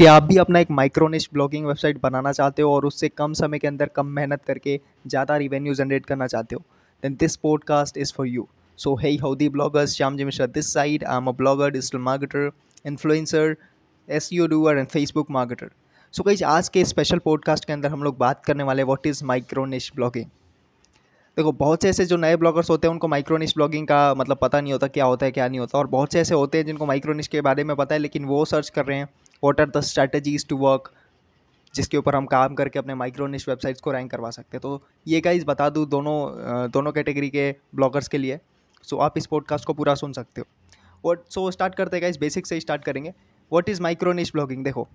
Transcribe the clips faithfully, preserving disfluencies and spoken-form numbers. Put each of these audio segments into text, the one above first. क्या आप भी अपना एक माइक्रो निश ब्लॉगिंग वेबसाइट बनाना चाहते हो और उससे कम समय के अंदर कम मेहनत करके ज़्यादा रिवेन्यू जनरेट करना चाहते हो? Then this podcast is for you. So hey howdy bloggers, Shyamji Mishra this side. I am a blogger, digital marketer, influencer, SEO doer and Facebook marketer. So guys, आज के स्पेशल पॉडकास्ट के अंदर हम लोग बात करने वाले what is micro niche blogging. देखो, बहुत से ऐसे जो नए ब्लॉगर्स होते हैं उनको माइक्रो निश ब्लॉगिंग का मतलब पता नहीं होता, क्या होता है क्या नहीं होता, और बहुत से ऐसे होते हैं जिनको माइक्रो निश के बारे में पता है लेकिन वो सर्च कर रहे हैं what are the strategies to work, जिसके ऊपर हम काम करके अपने माइक्रो निश वेबसाइट्स को रैंक करवा सकते हैं। तो ये गाइस बता दूँ दोनों दोनों कैटेगरी के ब्लॉगर्स के लिए। सो आप इस पॉडकास्ट को पूरा सुन सकते हो। और सो स्टार्ट करते हैं गाइस, बेसिक से स्टार्ट करेंगे। What is micro niche blogging? देखो,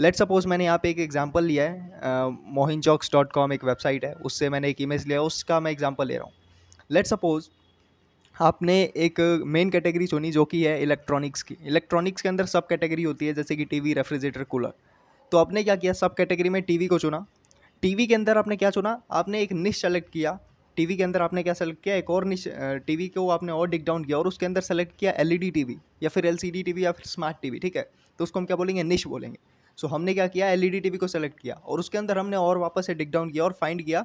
लेट सपोज मैंने यहाँ पे एक एग्जांपल लिया है, मोहिनजॉक्स डॉट कॉम एक वेबसाइट है, उससे मैंने एक इमेज लिया, उसका मैं एग्जांपल ले रहा हूँ। लेट सपोज आपने एक मेन कैटेगरी चुनी जो कि है इलेक्ट्रॉनिक्स की। इलेक्ट्रॉनिक्स के अंदर सब कैटेगरी होती है, जैसे कि टीवी, रेफ्रिजरेटर, कूलर। तो आपने क्या किया, सब कैटेगरी में टीवी को चुना। टीवी के अंदर आपने क्या चुना, आपने एक निश सेलेक्ट किया। टीवी के अंदर आपने क्या सेलेक्ट किया, एक और निश टीवी को आपने और डिग डाउन किया और उसके अंदर सेलेक्ट किया एलईडी टीवी या फिर एलसीडी टीवी या फिर स्मार्ट टीवी, ठीक है। तो उसको हम क्या बोलेंगे, निश बोलेंगे। सो so, हमने क्या किया, एलईडी टीवी को सेलेक्ट किया और उसके अंदर हमने और वापस से डिग डाउन किया और फाइंड किया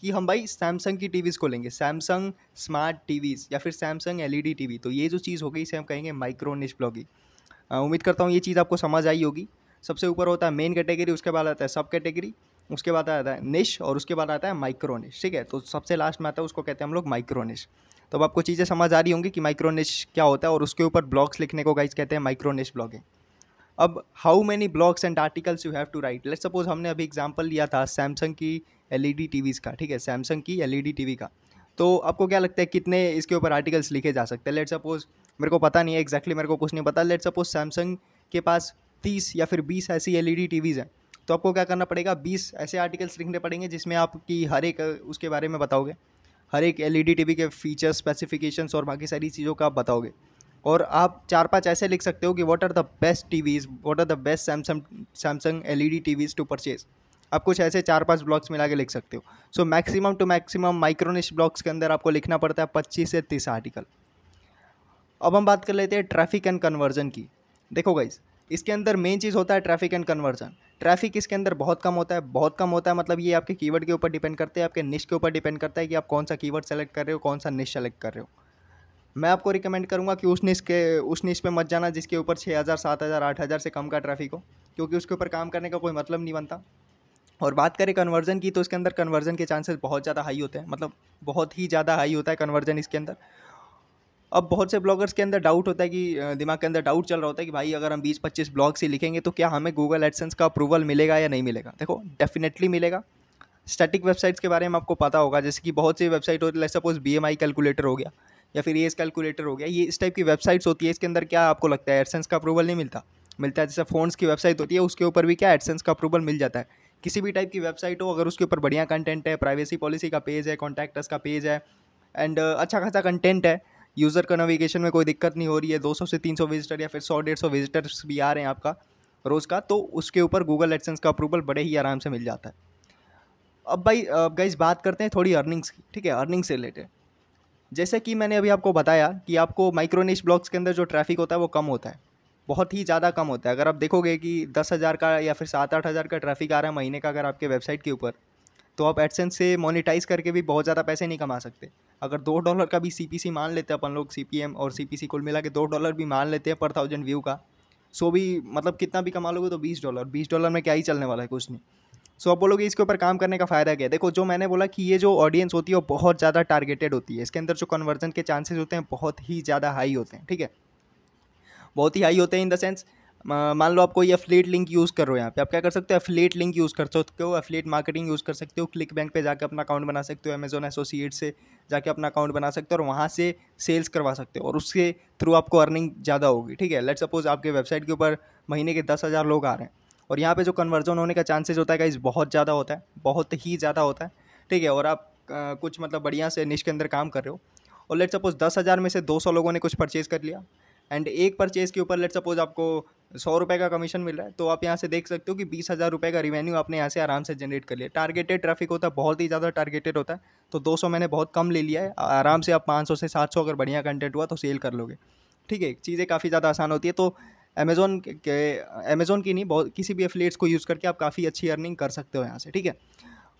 कि हम भाई सैमसंग की टीवीज़ को लेंगे, सैमसंग स्मार्ट टीवीज़ या फिर सैमसंग एलईडी टीवी। तो ये जो चीज़ हो गई इसे हम कहेंगे माइक्रो निश ब्लॉगिंग। उम्मीद करता हूँ ये चीज़ आपको समझ आई होगी। सबसे ऊपर होता है मेन कैटेगरी, उसके बाद आता है सब कैटेगरी, उसके बाद आता है निश और उसके बाद आता है माइक्रो निश, ठीक है। तो सबसे लास्ट में आता है, उसको कहते हैं हम लोग माइक्रो निश। तो अब आपको चीज़ें समझ आ रही होंगी कि माइक्रो निश क्या होता है और उसके ऊपर ब्लॉग्स लिखने को गाइज कहते हैं माइक्रो निश ब्लॉगिंग। अब how many blogs and articles you have to write. Let suppose हमने अभी एग्जांपल लिया था सैमसंग की एलईडी टीवीज़ का, ठीक है, सैमसंग की एलईडी टीवी का। तो आपको क्या लगता है कितने इसके ऊपर आर्टिकल्स लिखे जा सकते हैं? लेट सपोज मेरे को पता नहीं है एक्जैक्टली, मेरे को कुछ नहीं पता। लेट सपोज सैमसंग के पास तीस या फिर बीस ऐसी एलईडी टीवीज़ हैं, तो आपको क्या करना पड़ेगा, बीस ऐसे आर्टिकल्स लिखने पड़ेंगे जिसमें आपकी हर एक उसके बारे में बताओगे, हर एक एलईडी टीवी के फीचर्स, स्पेसिफिकेशंस और बाकी सारी चीज़ों का आप बताओगे। और आप चार पांच ऐसे लिख सकते हो कि what are the best TVs, what are the best Samsung Samsung LED TVs to purchase. आप कुछ ऐसे चार पांच ब्लॉग्स मिला के लिख सकते हो। So maximum to maximum micro niche blogs के अंदर आपको लिखना पड़ता है पच्चीस से तीस आर्टिकल। अब हम बात कर लेते हैं ट्रैफिक एंड कन्वर्जन की। देखो गाइज, इसके अंदर मेन चीज़ होता है ट्रैफिक एंड कन्वर्जन। ट्रैफिक इसके अंदर बहुत कम होता है, बहुत कम होता है मतलब ये आपके कीवर्ड के ऊपर डिपेंड करते हैं, आपके निश के ऊपर डिपेंड करता है कि आप कौन सा कीवर्ड सेलेक्ट कर रहे हो, कौन सा निश सेलेक्ट कर रहे हो। मैं आपको रिकमेंड करूंगा कि उस निश के उस निश पे मत जाना जिसके ऊपर छः हज़ार, सात हज़ार, आठ हज़ार से कम का ट्रैफिक हो, क्योंकि उसके ऊपर काम करने का कोई मतलब नहीं बनता। और बात करें कन्वर्जन की, तो इसके अंदर कन्वर्जन के चांसेस बहुत ज़्यादा हाई होते हैं, मतलब बहुत ही ज़्यादा हाई होता है कन्वर्जन इसके अंदर। अब बहुत से ब्लॉगर्स के अंदर डाउट होता है कि दिमाग के अंदर डाउट चल रहा होता है कि भाई अगर हम बीस पच्चीस ब्लॉग्स ही लिखेंगे तो क्या हमें गूगल एडसेंस का अप्रूवल मिलेगा या नहीं मिलेगा? देखो, डेफिनेटली मिलेगा। स्टैटिक वेबसाइट्स के बारे में आपको पता होगा, जैसे कि बहुत सी वेबसाइट होती है, सपोज बी एम आई कैलकुलेटर हो गया या फिर एस कैलकुलेटर हो गया, ये इस टाइप की वेबसाइट्स होती है। इसके अंदर क्या आपको लगता है, एडसेंस का अप्रूवल नहीं मिलता? मिलता है। जैसे फ़ोन्स की वेबसाइट होती है उसके ऊपर भी क्या एडसेंस का अप्रूवल मिल जाता है। किसी भी टाइप की वेबसाइट हो, अगर उसके ऊपर बढ़िया कंटेंट है, प्राइवेसी पॉलिसी का पेज है, कॉन्टैक्ट अस का पेज है एंड अच्छा खासा कंटेंट है, यूज़र का नेविगेशन में कोई दिक्कत नहीं हो रही है, दो सौ से तीन सौ विजिटर या फिर सौ डेढ़ सौ विजिटर्स भी आ रहे हैं आपका रोज़ का, तो उसके ऊपर गूगल एडसेंस का अप्रूवल बड़े ही आराम से मिल जाता है। अब भाई अब गाइस बात करते हैं थोड़ी अर्निंग्स की, ठीक है, अर्निंग्स से रिलेटेड। जैसे कि मैंने अभी आपको बताया कि आपको माइक्रो निश ब्लॉग्स के अंदर जो ट्रैफिक होता है वो कम होता है, बहुत ही ज़्यादा कम होता है। अगर आप देखोगे कि दस हज़ार का या फिर सात आठ हज़ार का ट्रैफिक आ रहा है महीने का अगर आपके वेबसाइट के ऊपर, तो आप एडसेंस से मोनेटाइज करके भी बहुत ज़्यादा पैसे नहीं कमा सकते। अगर दो डॉलर का भी सीपीसी मान लेते हैं अपन लोग, सीपीएम और सीपीसी कुल मिला के दो डॉलर भी मान लेते हैं पर थाउजेंड व्यू का, सो भी मतलब कितना भी कमा लोगे तो बीस डॉलर, बीस डॉलर में क्या ही चलने वाला है, कुछ नहीं। सो आप बोलोगे इसके ऊपर काम करने का फ़ायदा क्या है? देखो, जो मैंने बोला कि ये जो ऑडियंस होती है वो बहुत ज़्यादा टारगेटेड होती है, इसके अंदर जो कन्वर्जन के चांसेस होते हैं बहुत ही ज़्यादा हाई होते हैं, ठीक है, बहुत ही हाई होते हैं। इन द सेंस मान लो आप कोई एफिलिएट लिंक यूज़ कर रहे हो, यहाँ पे आप क्या कर सकते हो, एफिलिएट लिंक यूज़ कर सकते हो, एफिलिएट मार्केटिंग यूज़ कर सकते हो, क्लिक बैंक पे जाकर अपना अकाउंट बना सकते हो, अमेजोन एसोसिएट से जाके अपना अकाउंट बना सकते हो और वहाँ से सेल्स करवा सकते हो और उसके थ्रू आपको अर्निंग ज़्यादा होगी, ठीक है। लेट सपोज आपके वेबसाइट के ऊपर महीने के दस हज़ार लोग आ रहे हैं और यहाँ पर जो कन्वर्जन होने का चांसेज होता है गाइस बहुत ज़्यादा होता है, बहुत ही ज़्यादा होता है, ठीक है। और आप आ, कुछ मतलब बढ़िया से निश के अंदर काम कर रहे हो और लेट सपोज दस हज़ार में से दो सौ लोगों ने कुछ परचेज़ कर लिया एंड एक परचेज़ के ऊपर लेट सपोज आपको सौ रुपये का कमीशन मिल रहा है, तो आप यहाँ से देख सकते हो कि बीस हज़ार रुपये का रिवेन्यू आपने यहाँ से आराम से जनरेट कर लिया। टारगेटेड ट्रैफिक होता है, बहुत ही ज़्यादा टारगेटेड होता है, तो दो सौ मैंने बहुत कम ले लिया है, आराम से आप पाँच सौ से सात सौ अगर बढ़िया कंटेंट हुआ तो सेल कर लोगे, ठीक है। चीज़ें काफ़ी ज़्यादा आसान होती है। तो अमेज़ोन के अमेज़ोन की नहीं, बहुत किसी भी एफिलिएट्स को यूज़ करके आप काफ़ी अच्छी अर्निंग कर सकते हो यहाँ से, ठीक है।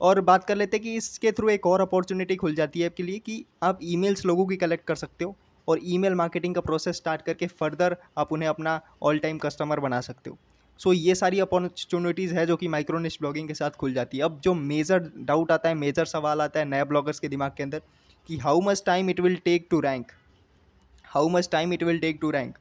और बात कर लेते हैं कि इसके थ्रू एक और अपॉर्चुनिटी खुल जाती है आपके लिए कि आप ईमेल्स लोगों की कलेक्ट कर सकते हो और ईमेल मार्केटिंग का प्रोसेस स्टार्ट करके फ़र्दर आप उन्हें अपना ऑल टाइम कस्टमर बना सकते हो। सो so, ये सारी अपॉर्चुनिटीज़ है जो कि माइक्रो निश ब्लॉगिंग के साथ खुल जाती है। अब जो मेजर डाउट आता है, मेजर सवाल आता है नए ब्लॉगर्स के दिमाग के अंदर कि how much time it will take to rank, how much time it will take to rank.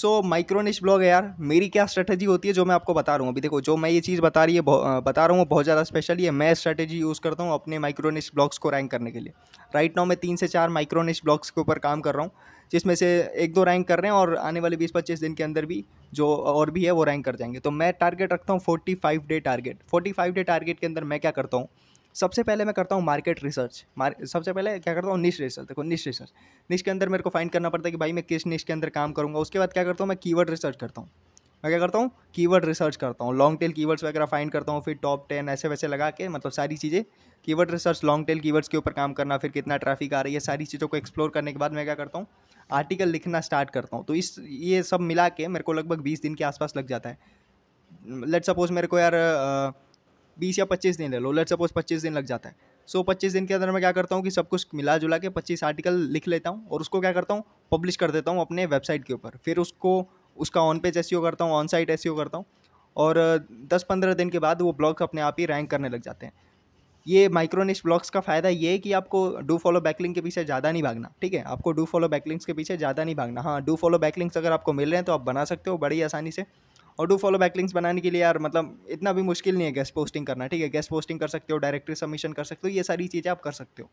So micro niche blog है यार, मेरी क्या स्ट्रेटजी होती है जो मैं आपको बता रहा हूँ अभी। देखो जो मैं ये चीज़ बता रही है बता रहा हूँ बहुत ज़्यादा स्पेशल ये मैं स्ट्रेटजी यूज़ करता हूँ अपने माइक्रो निश ब्लॉग्स को रैंक करने के लिए। राइट नाउ मैं तीन से चार माइक्रो निश ब्लॉग्स के ऊपर काम कर रहा हूँ, जिसमें से एक दो रैंक कर रहे हैं और आने वाले बीस पच्चीस दिन के अंदर भी जो और भी है वो रैंक कर जाएंगे। तो मैं टारगेट रखता हूँ forty five day target. Forty five day target के अंदर मैं क्या करता हूँ, सबसे पहले मैं करता हूँ मार्केट रिसर्च। मार सबसे पहले क्या करता हूँ, निश रिसर्च। देखो निश रिसर्च निश के अंदर मेरे को फाइंड करना पड़ता है कि भाई मैं किस निश के अंदर काम करूँगा। उसके बाद क्या करता हूँ, मैं कीवर्ड रिसर्च करता हूँ। मैं क्या करता हूँ, कीवर्ड रिसर्च करता हूँ, लॉन्ग टेल कीवर्ड्स वगैरह फाइंड करता हूँ, फिर टॉप टेन ऐसे वैसे लगा के, मतलब सारी चीज़ें keyword research, long tail keywords के ऊपर काम करना, फिर कितना ट्रैफिक आ रही है, सारी चीज़ों को एक्सप्लोर करने के बाद मैं क्या करता हूँ, आर्टिकल लिखना स्टार्ट करता हूँ। तो इस ये सब मिला के मेरे को लगभग बीस दिन के आसपास लग जाता है। लेट्स सपोज मेरे को यार बीस या पच्चीस दिन ले लो, लेट्स सपोज पच्चीस दिन लग जाता है। सो so, पच्चीस दिन के अंदर मैं क्या करता हूँ कि सब कुछ मिला जुला के पच्चीस आर्टिकल लिख लेता हूँ और उसको क्या करता हूँ, पब्लिश कर देता हूँ अपने वेबसाइट के ऊपर। फिर उसको उसका ऑन पेज एसईओ करता हूँ, ऑन साइट एसईओ करता हूँ और दस पंद्रह दिन के बाद वो ब्लॉग्स अपने आप ही रैंक करने लग जाते हैं। ये माइक्रो निश ब्लॉग्स का फ़ायदा ये है कि आपको डू फॉलो बैकलिंक के पीछे ज़्यादा नहीं भागना, ठीक है। आपको डू फॉलो बैकलिंक्स के पीछे ज़्यादा नहीं भागना। हाँ, डू फॉलो बैकलिंक्स अगर आपको मिल रहे हैं तो आप बना सकते हो बड़ी आसानी से। और डू फॉलो बैकलिंक्स बनाने के लिए यार मतलब इतना भी मुश्किल नहीं है गेस्ट पोस्टिंग करना, ठीक है। गेस्ट पोस्टिंग कर सकते हो, डायरेक्टरी सबमिशन कर सकते हो, ये सारी चीज़ें आप कर सकते हो।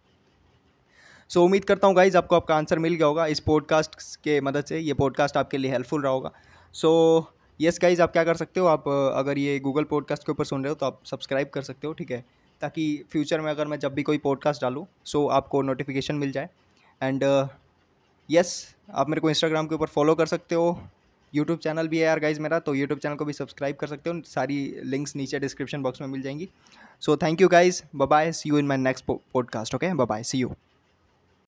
सो so, उम्मीद करता हूँ गाइज आपको आपका आंसर मिल गया होगा इस पॉडकास्ट के मदद से। ये पॉडकास्ट आपके लिए हेल्पफुल रहा होगा। सो यस गाइज, आप क्या कर सकते हो, आप अगर ये गूगल पॉडकास्ट के ऊपर सुन रहे हो तो आप सब्सक्राइब कर सकते हो, ठीक है, ताकि फ्यूचर में अगर मैं जब भी कोई पॉडकास्ट डालूँ सो so, आपको नोटिफिकेशन मिल जाए। एंड यस uh, yes, आप मेरे को इंस्टाग्राम के ऊपर फॉलो कर सकते हो। यूट्यूब चैनल भी है यार गाइज मेरा, तो यूट्यूब चैनल को भी सब्सक्राइब कर सकते हो। सारी लिंक्स नीचे डिस्क्रिप्शन बॉक्स में मिल जाएंगी। So thank you guys, bye bye, see you in my next podcast. Okay, bye bye, see you.